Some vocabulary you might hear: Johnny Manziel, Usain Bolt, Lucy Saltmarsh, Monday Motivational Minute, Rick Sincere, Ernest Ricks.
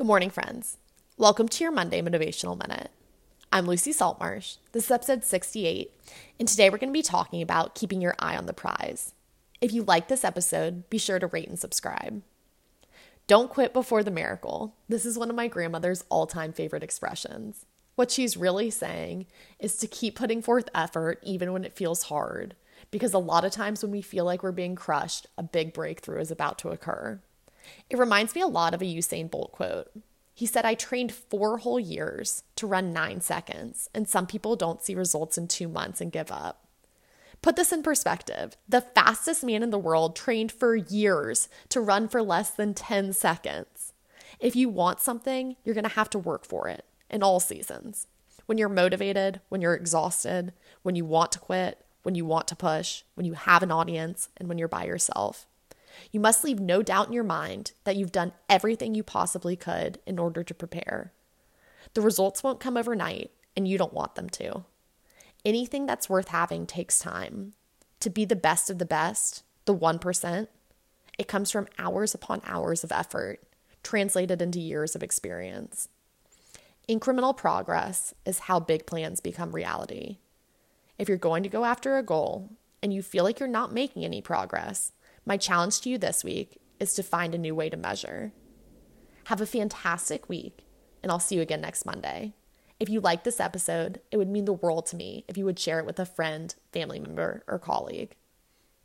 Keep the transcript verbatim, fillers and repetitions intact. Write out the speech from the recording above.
Good morning, friends. Welcome to your Monday Motivational Minute. I'm Lucy Saltmarsh. This is episode sixty-eight, and today we're going to be talking about keeping your eye on the prize. If you like this episode, be sure to rate and subscribe. Don't quit before the miracle. This is one of my grandmother's all-time favorite expressions. What she's really saying is to keep putting forth effort even when it feels hard, because a lot of times when we feel like we're being crushed, a big breakthrough is about to occur. It reminds me a lot of a Usain Bolt quote. He said, "I trained four whole years to run nine seconds, and some people don't see results in two months and give up." Put this in perspective. The fastest man in the world trained for years to run for less than ten seconds. If you want something, you're going to have to work for it in all seasons. When you're motivated, when you're exhausted, when you want to quit, when you want to push, when you have an audience, and when you're by yourself. You must leave no doubt in your mind that you've done everything you possibly could in order to prepare. The results won't come overnight, and you don't want them to. Anything that's worth having takes time. To be the best of the best, the one percent, it comes from hours upon hours of effort, translated into years of experience. Incremental progress is how big plans become reality. If you're going to go after a goal and you feel like you're not making any progress, my challenge to you this week is to find a new way to measure. Have a fantastic week, and I'll see you again next Monday. If you like this episode, it would mean the world to me if you would share it with a friend, family member, or colleague.